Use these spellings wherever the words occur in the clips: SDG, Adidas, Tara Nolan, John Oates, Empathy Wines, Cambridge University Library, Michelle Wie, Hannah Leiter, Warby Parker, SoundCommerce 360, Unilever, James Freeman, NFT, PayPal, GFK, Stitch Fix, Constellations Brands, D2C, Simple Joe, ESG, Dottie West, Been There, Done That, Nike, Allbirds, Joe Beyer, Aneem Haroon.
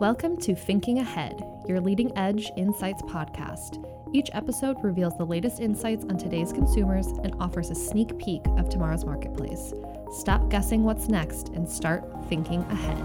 Welcome to Thinking Ahead, your leading edge insights podcast. Each episode reveals the latest insights on today's consumers and offers a sneak peek of tomorrow's marketplace. Stop guessing what's next and start thinking ahead.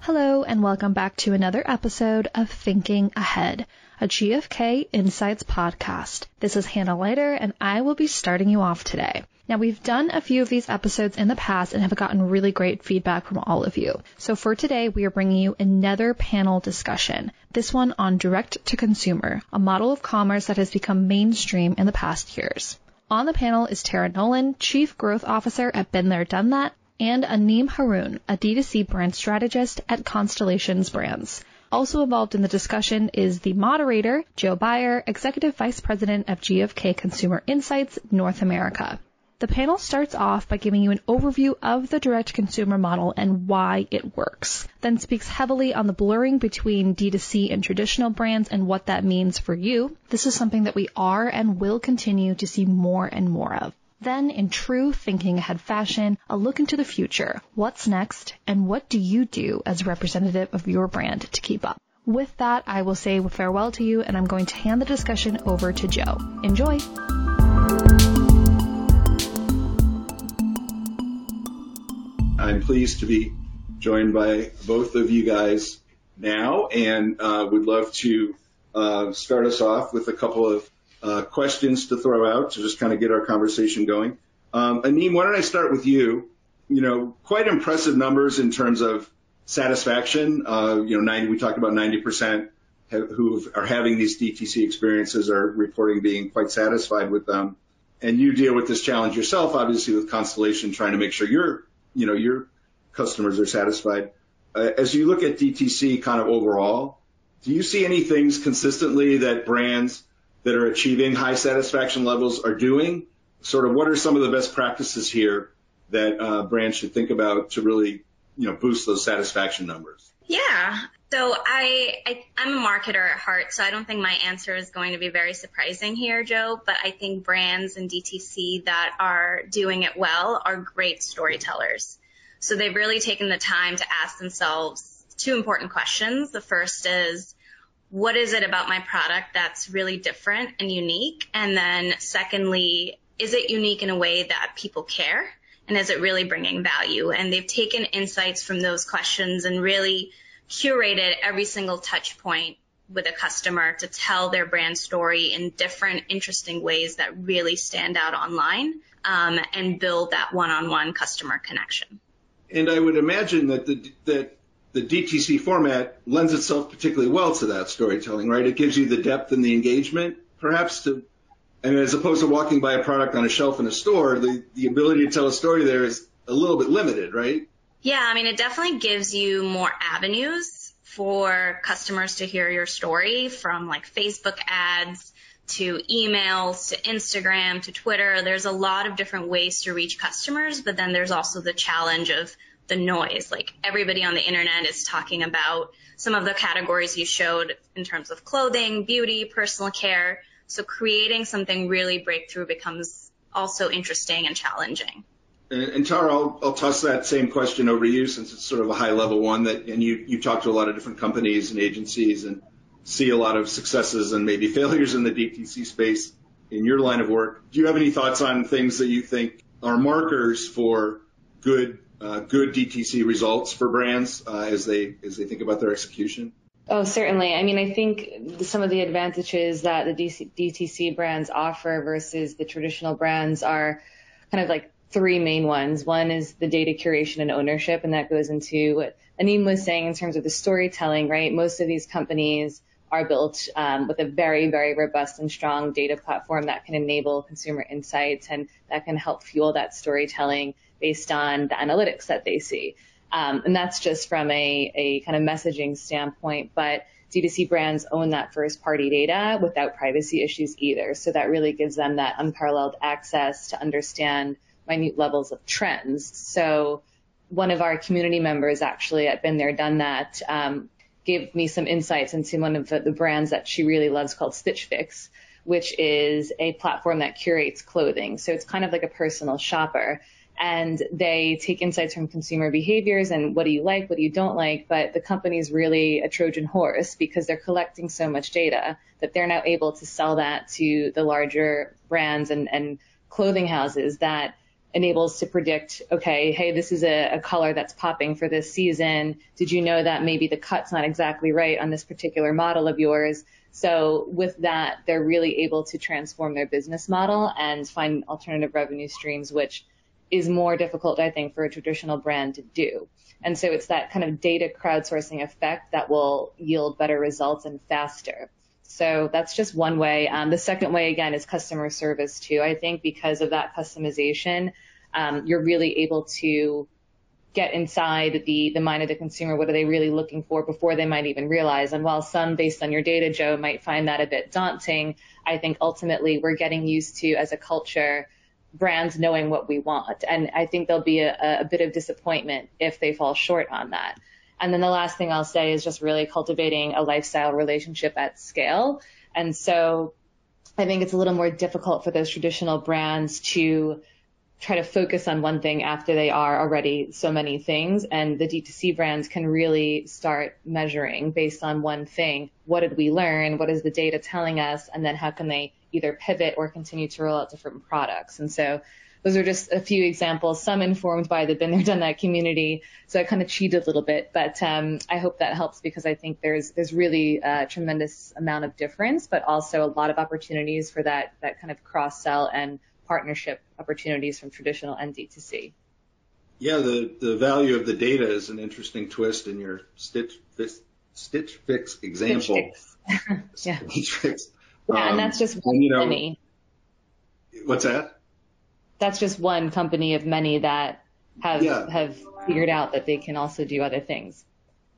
Hello, and welcome back to another episode of Thinking Ahead, a GFK Insights podcast. This is Hannah Leiter, and I will be starting you off today. Now, we've done a few of these episodes in the past and have gotten really great feedback from all of you. So for today, we are bringing you another panel discussion, this one on direct-to-consumer, a model of commerce that has become mainstream in the past years. On the panel is Tara Nolan, Chief Growth Officer at Been There, Done That, and Aneem Haroon, a D2C brand strategist at Constellations Brands. Also involved in the discussion is the moderator, Joe Beyer, Executive Vice President of GFK Consumer Insights, North America. The panel starts off by giving you an overview of the direct-to-consumer model and why it works, then speaks heavily on the blurring between D2C and traditional brands and what that means for you. This is something that we are and will continue to see more and more of. Then, in true Thinking Ahead fashion, a look into the future. What's next, and what do you do as a representative of your brand to keep up? With that, I will say farewell to you, and I'm going to hand the discussion over to Joe. Enjoy! I'm pleased to be joined by both of you guys now, and would love to start us off with a couple of questions to throw out to just kind of get our conversation going. Aneem, why don't I start with you? You know, quite impressive numbers in terms of satisfaction. We talked about 90% who are having these DTC experiences are reporting being quite satisfied with them. And you deal with this challenge yourself, obviously, with Constellation, trying to make sure your customers are satisfied. As you look at DTC kind of overall, do you see any things consistently that brands that are achieving high satisfaction levels are doing? Sort of what are some of the best practices here that brands should think about to really, boost those satisfaction numbers? Yeah. So I'm a marketer at heart, so I don't think my answer is going to be very surprising here, Joe, but I think brands and DTC that are doing it well are great storytellers. So they've really taken the time to ask themselves two important questions. The first is, what is it about my product that's really different and unique? And then secondly, is it unique in a way that people care? And is it really bringing value? And they've taken insights from those questions and really curated every single touch point with a customer to tell their brand story in different, interesting ways that really stand out online, and build that one-on-one customer connection. And I would imagine that the DTC format lends itself particularly well to that storytelling, right? It gives you the depth and the engagement, perhaps, as opposed to walking by a product on a shelf in a store, the ability to tell a story there is a little bit limited, right? Yeah, I mean, it definitely gives you more avenues for customers to hear your story, from like Facebook ads to emails, to Instagram, to Twitter. There's a lot of different ways to reach customers, but then there's also the challenge of the noise. Like, everybody on the internet is talking about some of the categories you showed in terms of clothing, beauty, personal care. So creating something really breakthrough becomes also interesting and challenging. And Tara, I'll toss that same question over to you, since it's sort of a high level one that, and you talk to a lot of different companies and agencies and see a lot of successes and maybe failures in the DTC space in your line of work. Do you have any thoughts on things that you think are markers for good DTC results for brands as they think about their execution? Oh, certainly. I mean, I think some of the advantages that the DTC brands offer versus the traditional brands are kind of like three main ones. One is the data curation and ownership, and that goes into what Aneem was saying in terms of the storytelling, right? Most of these companies are built with a very, very robust and strong data platform that can enable consumer insights, and that can help fuel that storytelling based on the analytics that they see. And that's just from a kind of messaging standpoint, but D2C brands own that first party data without privacy issues either. So that really gives them that unparalleled access to understand minute levels of trends. So one of our community members actually at Been There, Done That, gave me some insights into one of the brands that she really loves called Stitch Fix, which is a platform that curates clothing. So it's kind of like a personal shopper. And they take insights from consumer behaviors and what do you like, what do you don't like. But the company's really a Trojan horse because they're collecting so much data that they're now able to sell that to the larger brands and clothing houses that enables to predict, okay, hey, this is a color that's popping for this season. Did you know that maybe the cut's not exactly right on this particular model of yours? So with that, they're really able to transform their business model and find alternative revenue streams, which is more difficult, I think, for a traditional brand to do. And so it's that kind of data crowdsourcing effect that will yield better results and faster. So that's just one way. The second way, again, is customer service too. I think because of that customization, you're really able to get inside the mind of the consumer. What are they really looking for before they might even realize? And while some, based on your data, Joe, might find that a bit daunting, I think ultimately we're getting used to, as a culture, brands knowing what we want. And I think there'll be a bit of disappointment if they fall short on that. And then the last thing I'll say is just really cultivating a lifestyle relationship at scale. And so I think it's a little more difficult for those traditional brands to try to focus on one thing after they are already so many things. And the D2C brands can really start measuring based on one thing. What did we learn? What is the data telling us? And then how can they either pivot or continue to roll out different products? And so those are just a few examples, some informed by the Been There, Done That community. So I kind of cheated a little bit, but I hope that helps, because I think there's really a tremendous amount of difference, but also a lot of opportunities for that kind of cross-sell and partnership opportunities from traditional and D2C. Yeah, the value of the data is an interesting twist in your Stitch Fix example. Stitch Fix. Yeah. Stitch Fix. Yeah, and that's just one company. What's that? That's just one company of many that have figured out that they can also do other things.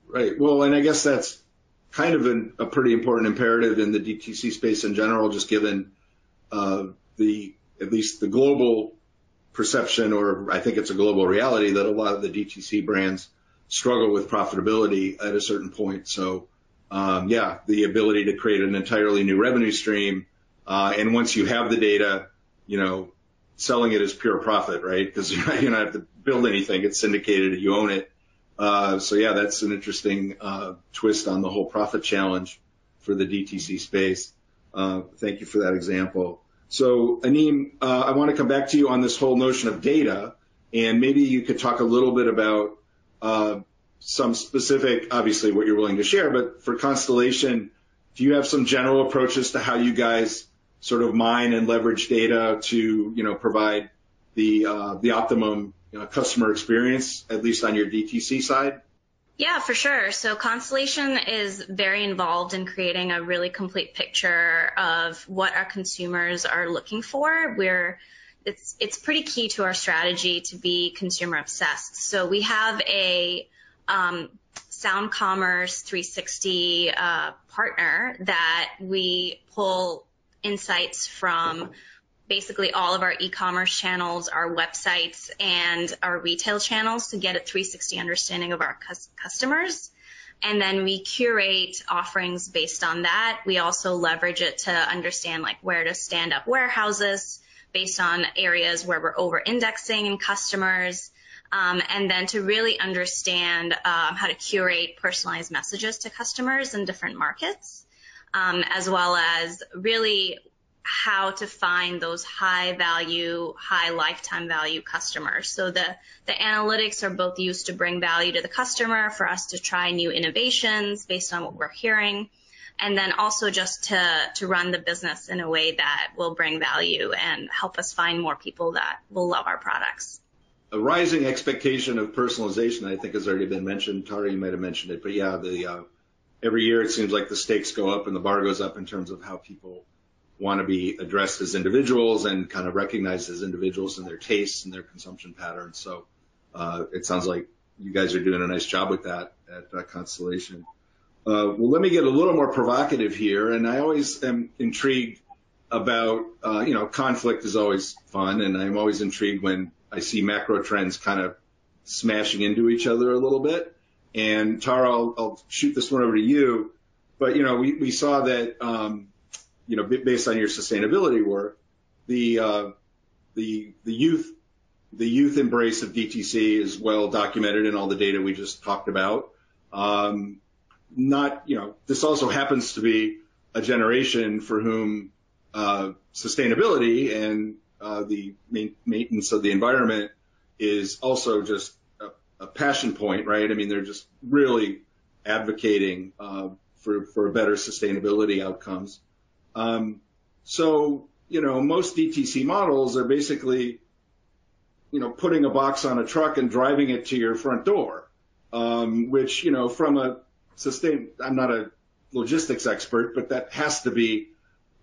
Right. Well, and I guess that's kind of a pretty important imperative in the DTC space in general, just given at least the global perception, or I think it's a global reality, that a lot of the DTC brands struggle with profitability at a certain point. So, the ability to create an entirely new revenue stream. And once you have the data, selling it is pure profit, right? Because you don't have to build anything. It's syndicated. You own it. So that's an interesting twist on the whole profit challenge for the DTC space. Thank you for that example. So, Aneem, I want to come back to you on this whole notion of data, and maybe you could talk a little bit about some specific, obviously, what you're willing to share, but for Constellation, do you have some general approaches to how you guys sort of mine and leverage data to, provide the optimum customer experience, at least on your DTC side? Yeah, for sure. So Constellation is very involved in creating a really complete picture of what our consumers are looking for. It's pretty key to our strategy to be consumer obsessed. So we have a SoundCommerce 360 partner that we pull insights from basically all of our e-commerce channels, our websites, and our retail channels to get a 360 understanding of our customers. And then we curate offerings based on that. We also leverage it to understand where to stand up warehouses based on areas where we're over-indexing in customers, and then to really understand how to curate personalized messages to customers in different markets, as well as really how to find those high value, high lifetime value customers. So the analytics are both used to bring value to the customer, for us to try new innovations based on what we're hearing, and then also just to run the business in a way that will bring value and help us find more people that will love our products. A rising expectation of personalization, I think, has already been mentioned. Tari, you might have mentioned it, but yeah, every year it seems like the stakes go up and the bar goes up in terms of how people want to be addressed as individuals and kind of recognized as individuals in their tastes and their consumption patterns. So it sounds like you guys are doing a nice job with that at Constellation. Well, let me get a little more provocative here, and I always am intrigued about, conflict is always fun, and I'm always intrigued when I see macro trends kind of smashing into each other a little bit. And Tara, I'll shoot this one over to you, but we saw that you know, based on your sustainability work, the youth embrace of DTC is well documented in all the data we just talked about. Not, you know, this also happens to be a generation for whom sustainability and the maintenance of the environment is also just a passion point, right? I mean, they're just really advocating for better sustainability outcomes. So, you know, most DTC models are basically, you know, putting a box on a truck and driving it to your front door, which, you know, from a sustain, I'm not a logistics expert, but that has to be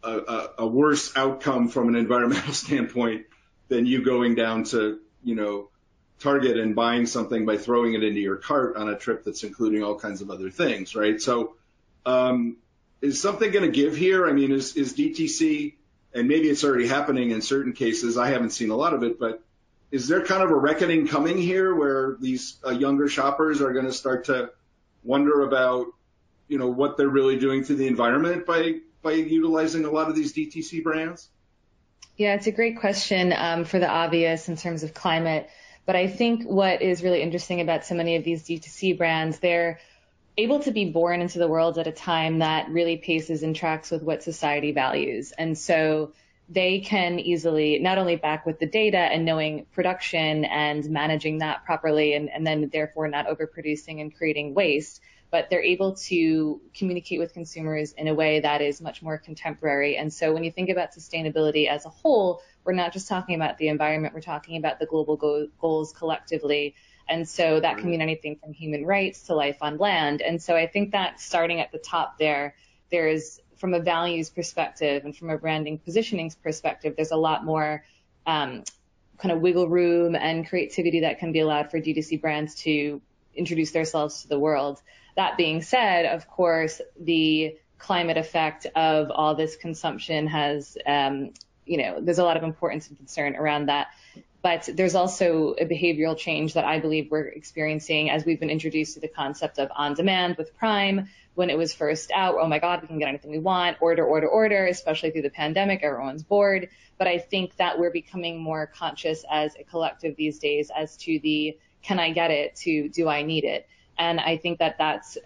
a worse outcome from an environmental standpoint than you going down to, you know, Target and buying something by throwing it into your cart on a trip that's including all kinds of other things, right? So is something going to give here? I mean, is DTC, and maybe it's already happening in certain cases, I haven't seen a lot of it, but is there kind of a reckoning coming here where these younger shoppers are going to start to wonder about, you know, what they're really doing to the environment by utilizing a lot of these DTC brands? Yeah, it's a great question for the obvious in terms of climate. But I think what is really interesting about so many of these DTC brands, they're able to be born into the world at a time that really paces and tracks with what society values. And so they can easily not only back with the data and knowing production and managing that properly and then therefore not overproducing and creating waste, but they're able to communicate with consumers in a way that is much more contemporary. And so when you think about sustainability as a whole, we're not just talking about the environment, we're talking about the global goals collectively. And so that can mean anything from human rights to life on land. And so I think that starting at the top there, there's from a values perspective and from a branding positioning perspective, there's a lot more kind of wiggle room and creativity that can be allowed for DTC brands to introduce themselves to the world. That being said, of course, the climate effect of all this consumption has, you know, there's a lot of importance and concern around that. But there's also a behavioral change that I believe we're experiencing as we've been introduced to the concept of on demand with Prime. When it was first out, oh my God, we can get anything we want, order, order, order, especially through the pandemic, everyone's bored. But I think that we're becoming more conscious as a collective these days as to the can I get it to do I need it? And I think that that's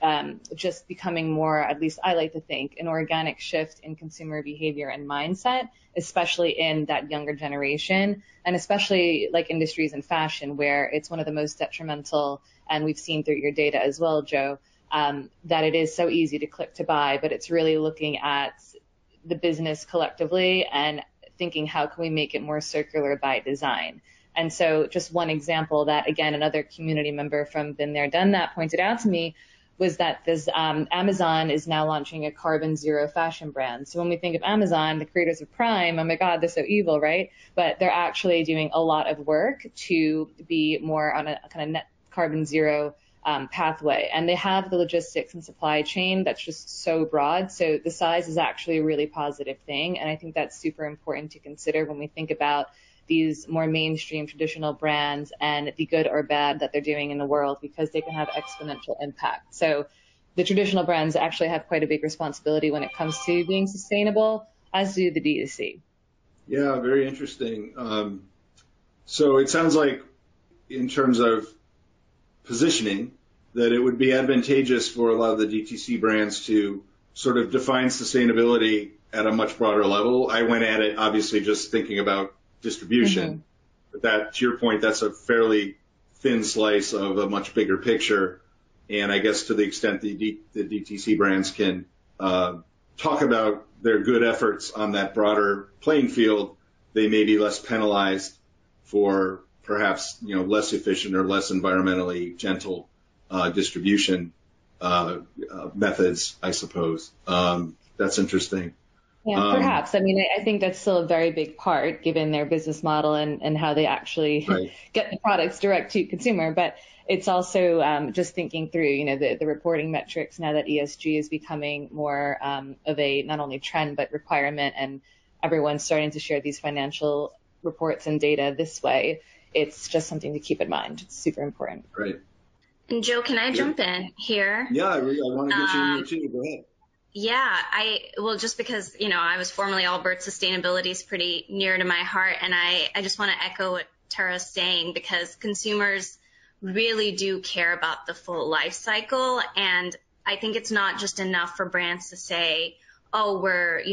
just becoming more, at least I like to think, an organic shift in consumer behavior and mindset, especially in that younger generation, and especially like industries in fashion, where it's one of the most detrimental, and we've seen through your data as well, Joe, that it is so easy to click to buy, but it's really looking at the business collectively and thinking how can we make it more circular by design. And so just one example that, again, another community member from Been There, Done That pointed out to me was that this Amazon is now launching a carbon zero fashion brand. So when we think of Amazon, the creators of Prime, oh my God, they're so evil, right? But they're actually doing a lot of work to be more on a kind of net carbon zero pathway. And they have the logistics and supply chain that's just so broad. So the size is actually a really positive thing. And I think that's super important to consider when we think about these more mainstream traditional brands and the good or bad that they're doing in the world, because they can have exponential impact. So the traditional brands actually have quite a big responsibility when it comes to being sustainable, as do the DTC. Yeah, very interesting. So it sounds like in terms of positioning that it would be advantageous for a lot of the DTC brands to sort of define sustainability at a much broader level. I went at it obviously just thinking about distribution. Mm-hmm. But that, to your point, that's a fairly thin slice of a much bigger picture. And I guess to the extent the DTC brands can talk about their good efforts on that broader playing field, they may be less penalized for perhaps, you know, less efficient or less environmentally gentle distribution methods, I suppose. That's interesting. Yeah, perhaps. I mean, I think that's still a very big part given their business model and how they actually right. get the products direct to consumer. But it's also just thinking through, you know, the reporting metrics now that ESG is becoming more of a not only trend, but requirement. And everyone's starting to share these financial reports and data this way. It's just something to keep in mind. It's super important. Right. And Joe, can I jump in here? Yeah, I want to get you in here too. Go ahead. Yeah, just because, I was formerly Allbirds, sustainability is pretty near to my heart. And I just want to echo what Tara's saying, because consumers really do care about the full life cycle. And I think it's not just enough for brands to say, oh, we're,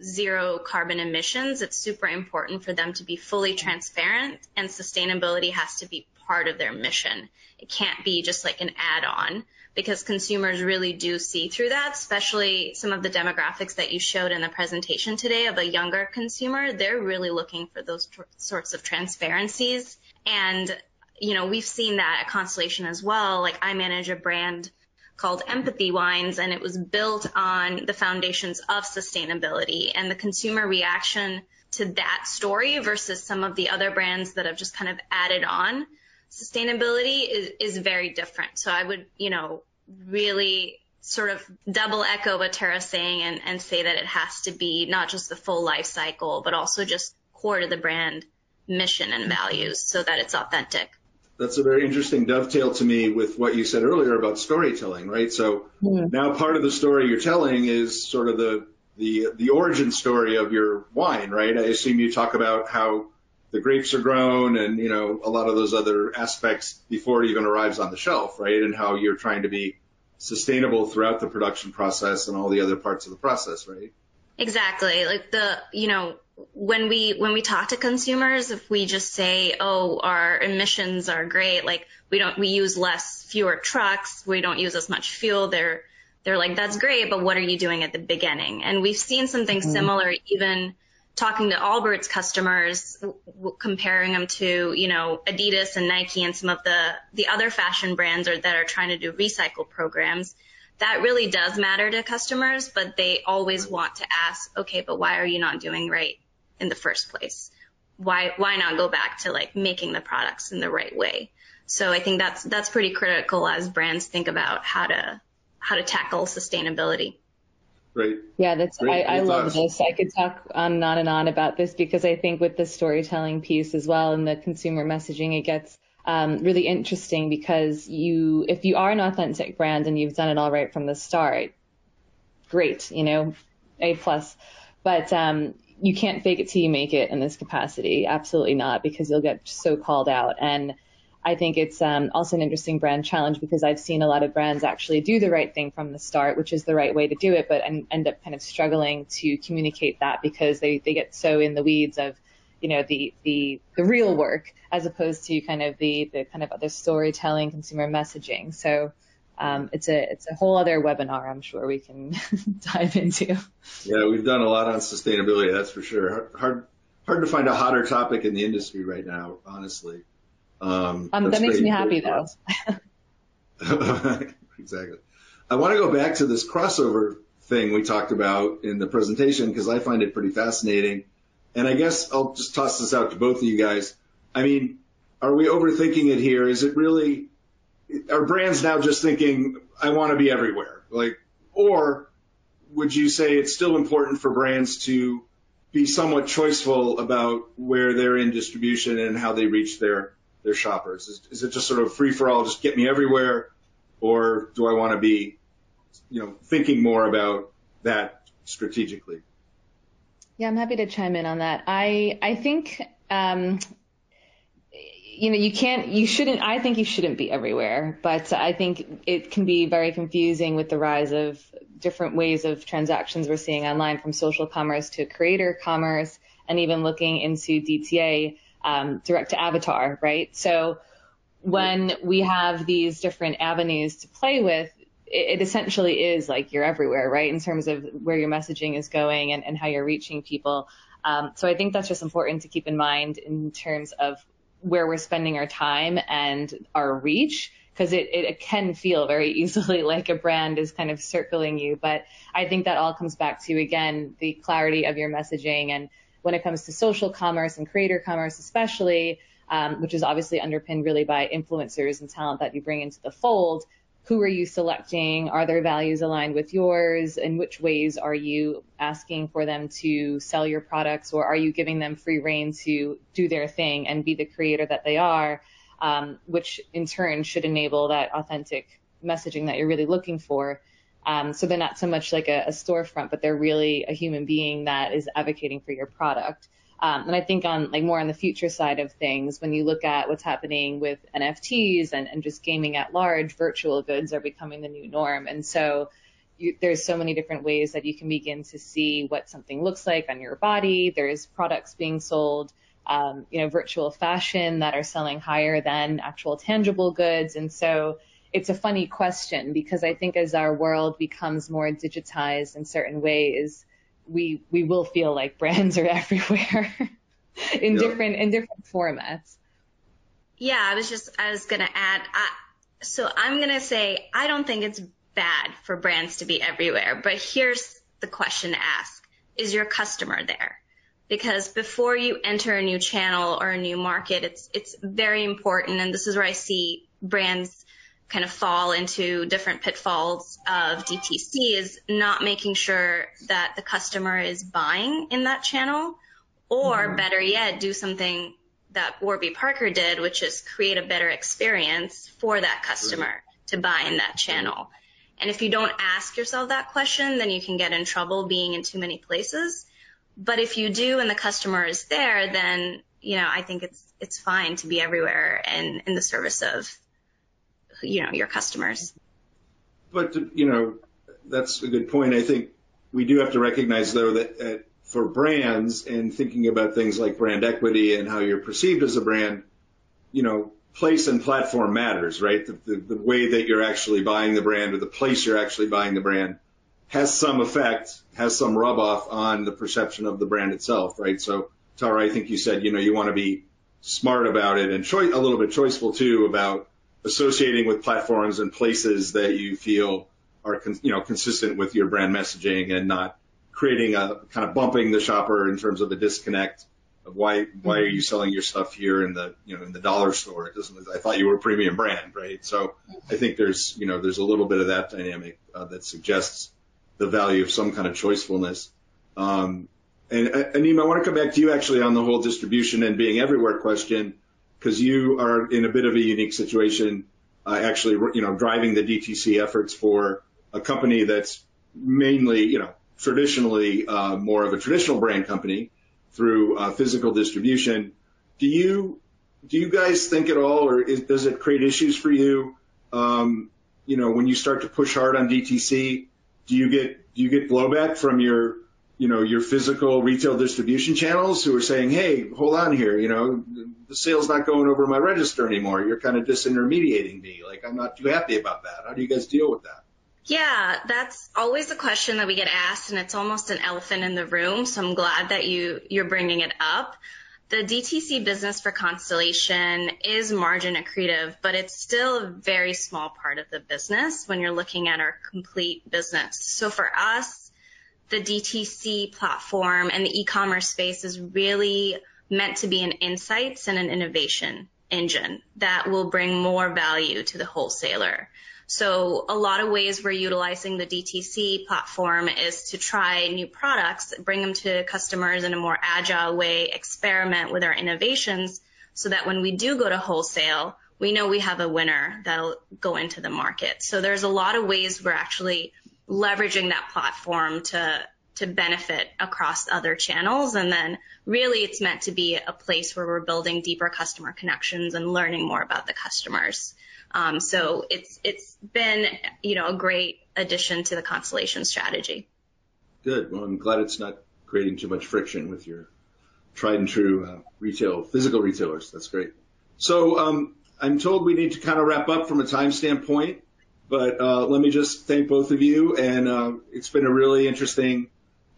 zero carbon emissions. It's super important for them to be fully transparent, and sustainability has to be part of their mission. It can't be just like an add-on, because consumers really do see through that, especially some of the demographics that you showed in the presentation today of a younger consumer. They're really looking for those sorts of transparencies. And, we've seen that at Constellation as well. Like, I manage a brand called Empathy Wines, and it was built on the foundations of sustainability, and the consumer reaction to that story versus some of the other brands that have just kind of added on sustainability is very different. So I would, really sort of double echo what Tara's saying and say that it has to be not just the full life cycle, but also just core to the brand mission and values so that it's authentic. That's a very interesting dovetail to me with what you said earlier about storytelling, right? So now part of the story you're telling is sort of the origin story of your wine, right? I assume you talk about how the grapes are grown and, a lot of those other aspects before it even arrives on the shelf, right? And how you're trying to be sustainable throughout the production process and all the other parts of the process, right? Exactly. Like when we talk to consumers, if we just say, oh, our emissions are great, like we use fewer trucks, we don't use as much fuel, they're like, that's great, but what are you doing at the beginning? And we've seen something similar, even talking to Allbirds customers, comparing them to, Adidas and Nike and some of the other fashion brands that are trying to do recycle programs. That really does matter to customers, but they always want to ask, okay, but why are you not doing right in the first place? Why not go back to like making the products in the right way? So I think that's pretty critical as brands think about how to tackle sustainability. Right. Yeah, I love this. I could talk on and on about this, because I think with the storytelling piece as well and the consumer messaging, it gets really interesting, because if you are an authentic brand and you've done it all right from the start, great, A+. But you can't fake it till you make it in this capacity. Absolutely not, because you'll get so called out. And I think it's also an interesting brand challenge, because I've seen a lot of brands actually do the right thing from the start, which is the right way to do it, but end up kind of struggling to communicate that, because they get so in the weeds of the real work, as opposed to kind of the kind of other storytelling, consumer messaging. So it's a whole other webinar I'm sure we can dive into. Yeah, we've done a lot on sustainability, that's for sure. Hard to find a hotter topic in the industry right now, honestly. That makes me happy though. Exactly. I want to go back to this crossover thing we talked about in the presentation, because I find it pretty fascinating. And I guess I'll just toss this out to both of you guys. I mean, are we overthinking it here? Is it really, are brands now just thinking, I want to be everywhere? Like, or would you say it's still important for brands to be somewhat choiceful about where they're in distribution and how they reach their shoppers? Is it just sort of free for all, just get me everywhere? Or do I want to be, thinking more about that strategically? Yeah, I'm happy to chime in on that. I think, I think you shouldn't be everywhere, but I think it can be very confusing with the rise of different ways of transactions we're seeing online, from social commerce to creator commerce, and even looking into DTA, direct to avatar, right? So when we have these different avenues to play with, it essentially is like you're everywhere, right, in terms of where your messaging is going and how you're reaching people. So I think that's just important to keep in mind in terms of where we're spending our time and our reach, because it can feel very easily like a brand is kind of circling you. But I think that all comes back to, again, the clarity of your messaging. And when it comes to social commerce and creator commerce especially, which is obviously underpinned really by influencers and talent that you bring into the fold, who are you selecting? Are their values aligned with yours? In which ways are you asking for them to sell your products, or are you giving them free rein to do their thing and be the creator that they are, which in turn should enable that authentic messaging that you're really looking for? So they're not so much like a storefront, but they're really a human being that is advocating for your product. And I think on like more on the future side of things, when you look at what's happening with NFTs and just gaming at large, virtual goods are becoming the new norm. And so there's so many different ways that you can begin to see what something looks like on your body. There's products being sold, virtual fashion that are selling higher than actual tangible goods. And so it's a funny question because I think as our world becomes more digitized in certain ways, we will feel like brands are everywhere in different formats. Yeah, I was going to add, so I'm going to say, I don't think it's bad for brands to be everywhere, but here's the question to ask. Is your customer there? Because before you enter a new channel or a new market, it's very important. And this is where I see brands kind of fall into different pitfalls of DTC is not making sure that the customer is buying in that channel, or better yet, do something that Warby Parker did, which is create a better experience for that customer to buy in that channel. And if you don't ask yourself that question, then you can get in trouble being in too many places. But if you do and the customer is there, then, I think it's fine to be everywhere and in the service of your customers. But, that's a good point. I think we do have to recognize, though, that for brands and thinking about things like brand equity and how you're perceived as a brand, place and platform matters, right? The way that you're actually buying the brand or the place you're actually buying the brand has some effect, has some rub off on the perception of the brand itself, right? So, Tara, I think you said, you want to be smart about it and a little bit choiceful, too, about associating with platforms and places that you feel are, consistent with your brand messaging and not creating a kind of bumping the shopper in terms of a disconnect of why are you selling your stuff here in the, in the dollar store? I thought you were a premium brand, right? So I think there's, there's a little bit of that dynamic that suggests the value of some kind of choicefulness. And Nima, I want to come back to you actually on the whole distribution and being everywhere question, because you are in a bit of a unique situation, actually, driving the DTC efforts for a company that's mainly, traditionally more of a traditional brand company through physical distribution. Do you guys think at all, or does it create issues for you? When you start to push hard on DTC, do you get blowback from your your physical retail distribution channels who are saying, hey, hold on here, the sale's not going over my register anymore. You're kind of disintermediating me. Like, I'm not too happy about that. How do you guys deal with that? Yeah, that's always a question that we get asked, and it's almost an elephant in the room. So I'm glad that you're bringing it up. The DTC business for Constellation is margin accretive, but it's still a very small part of the business when you're looking at our complete business. So for us, the DTC platform and the e-commerce space is really meant to be an insights and an innovation engine that will bring more value to the wholesaler. So a lot of ways we're utilizing the DTC platform is to try new products, bring them to customers in a more agile way, experiment with our innovations so that when we do go to wholesale, we know we have a winner that'll go into the market. So there's a lot of ways we're actually leveraging that platform to benefit across other channels. And then really it's meant to be a place where we're building deeper customer connections and learning more about the customers. So it's been, a great addition to the Constellation strategy. Good. Well, I'm glad it's not creating too much friction with your tried and true physical retailers. That's great. So I'm told we need to kind of wrap up from a time standpoint. But let me just thank both of you, and it's been a really interesting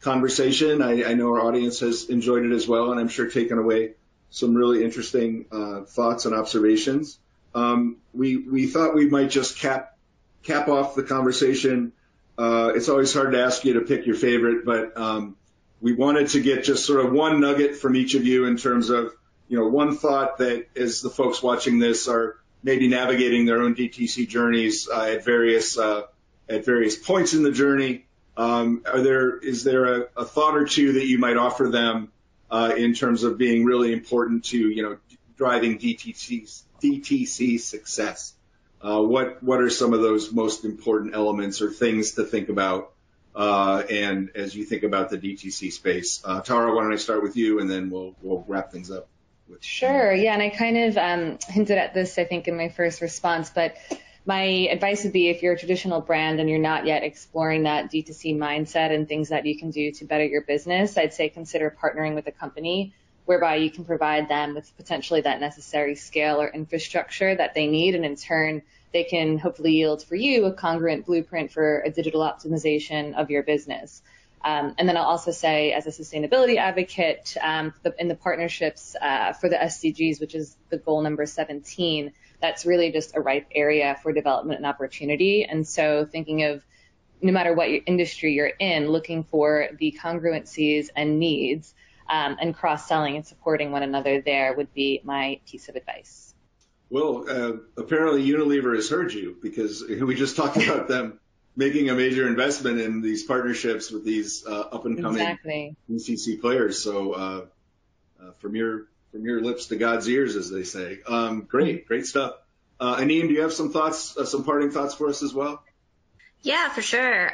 conversation. I know our audience has enjoyed it as well, and I'm sure taken away some really interesting thoughts and observations. We thought we might just cap off the conversation. It's always hard to ask you to pick your favorite, but we wanted to get just sort of one nugget from each of you in terms of one thought that as the folks watching this are maybe navigating their own DTC journeys at various points in the journey. Is there a thought or two that you might offer them in terms of being really important to driving DTC success? What are some of those most important elements or things to think about and as you think about the DTC space? Tara, why don't I start with you, and then we'll wrap things up. Sure, yeah, and I kind of hinted at this, I think, in my first response, but my advice would be if you're a traditional brand and you're not yet exploring that DTC mindset and things that you can do to better your business, I'd say consider partnering with a company whereby you can provide them with potentially that necessary scale or infrastructure that they need, and in turn, they can hopefully yield for you a congruent blueprint for a digital optimization of your business. And then I'll also say, as a sustainability advocate, in the partnerships for the SDGs, which is the goal number 17, that's really just a ripe area for development and opportunity. And so thinking of no matter what industry you're in, looking for the congruencies and needs and cross-selling and supporting one another there would be my piece of advice. Well, apparently Unilever has heard you, because we just talked about them making a major investment in these partnerships with these up-and-coming DTC players. So from your lips to God's ears, as they say. Great stuff. Aneem, do you have some thoughts, some parting thoughts for us as well? Yeah, for sure.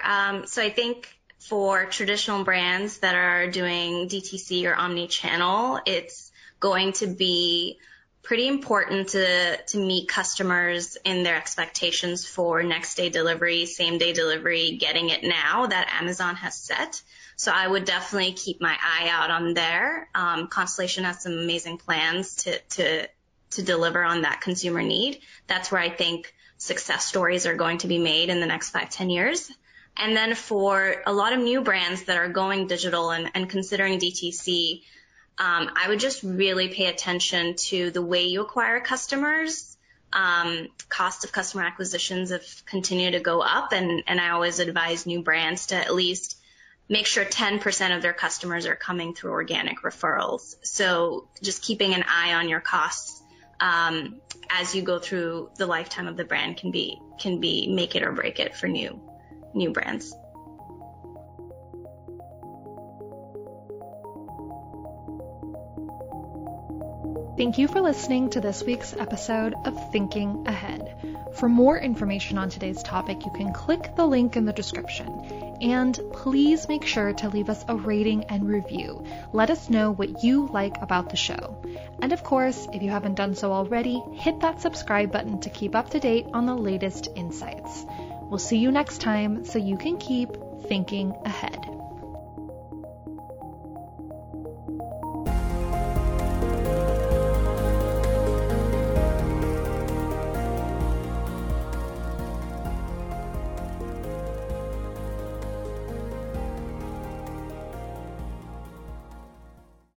So I think for traditional brands that are doing DTC or omni-channel, it's going to be pretty important to meet customers in their expectations for next day delivery, same day delivery, getting it now that Amazon has set. So I would definitely keep my eye out on there. Constellation has some amazing plans to deliver on that consumer need. That's where I think success stories are going to be made in the next 5-10 years. And then for a lot of new brands that are going digital and considering DTC, I would just really pay attention to the way you acquire customers. Cost of customer acquisitions have continued to go up, and I always advise new brands to at least make sure 10% of their customers are coming through organic referrals. So just keeping an eye on your costs as you go through the lifetime of the brand can be make it or break it for new brands. Thank you for listening to this week's episode of Thinking Ahead. For more information on today's topic, you can click the link in the description. And please make sure to leave us a rating and review. Let us know what you like about the show. And of course, if you haven't done so already, hit that subscribe button to keep up to date on the latest insights. We'll see you next time so you can keep thinking ahead.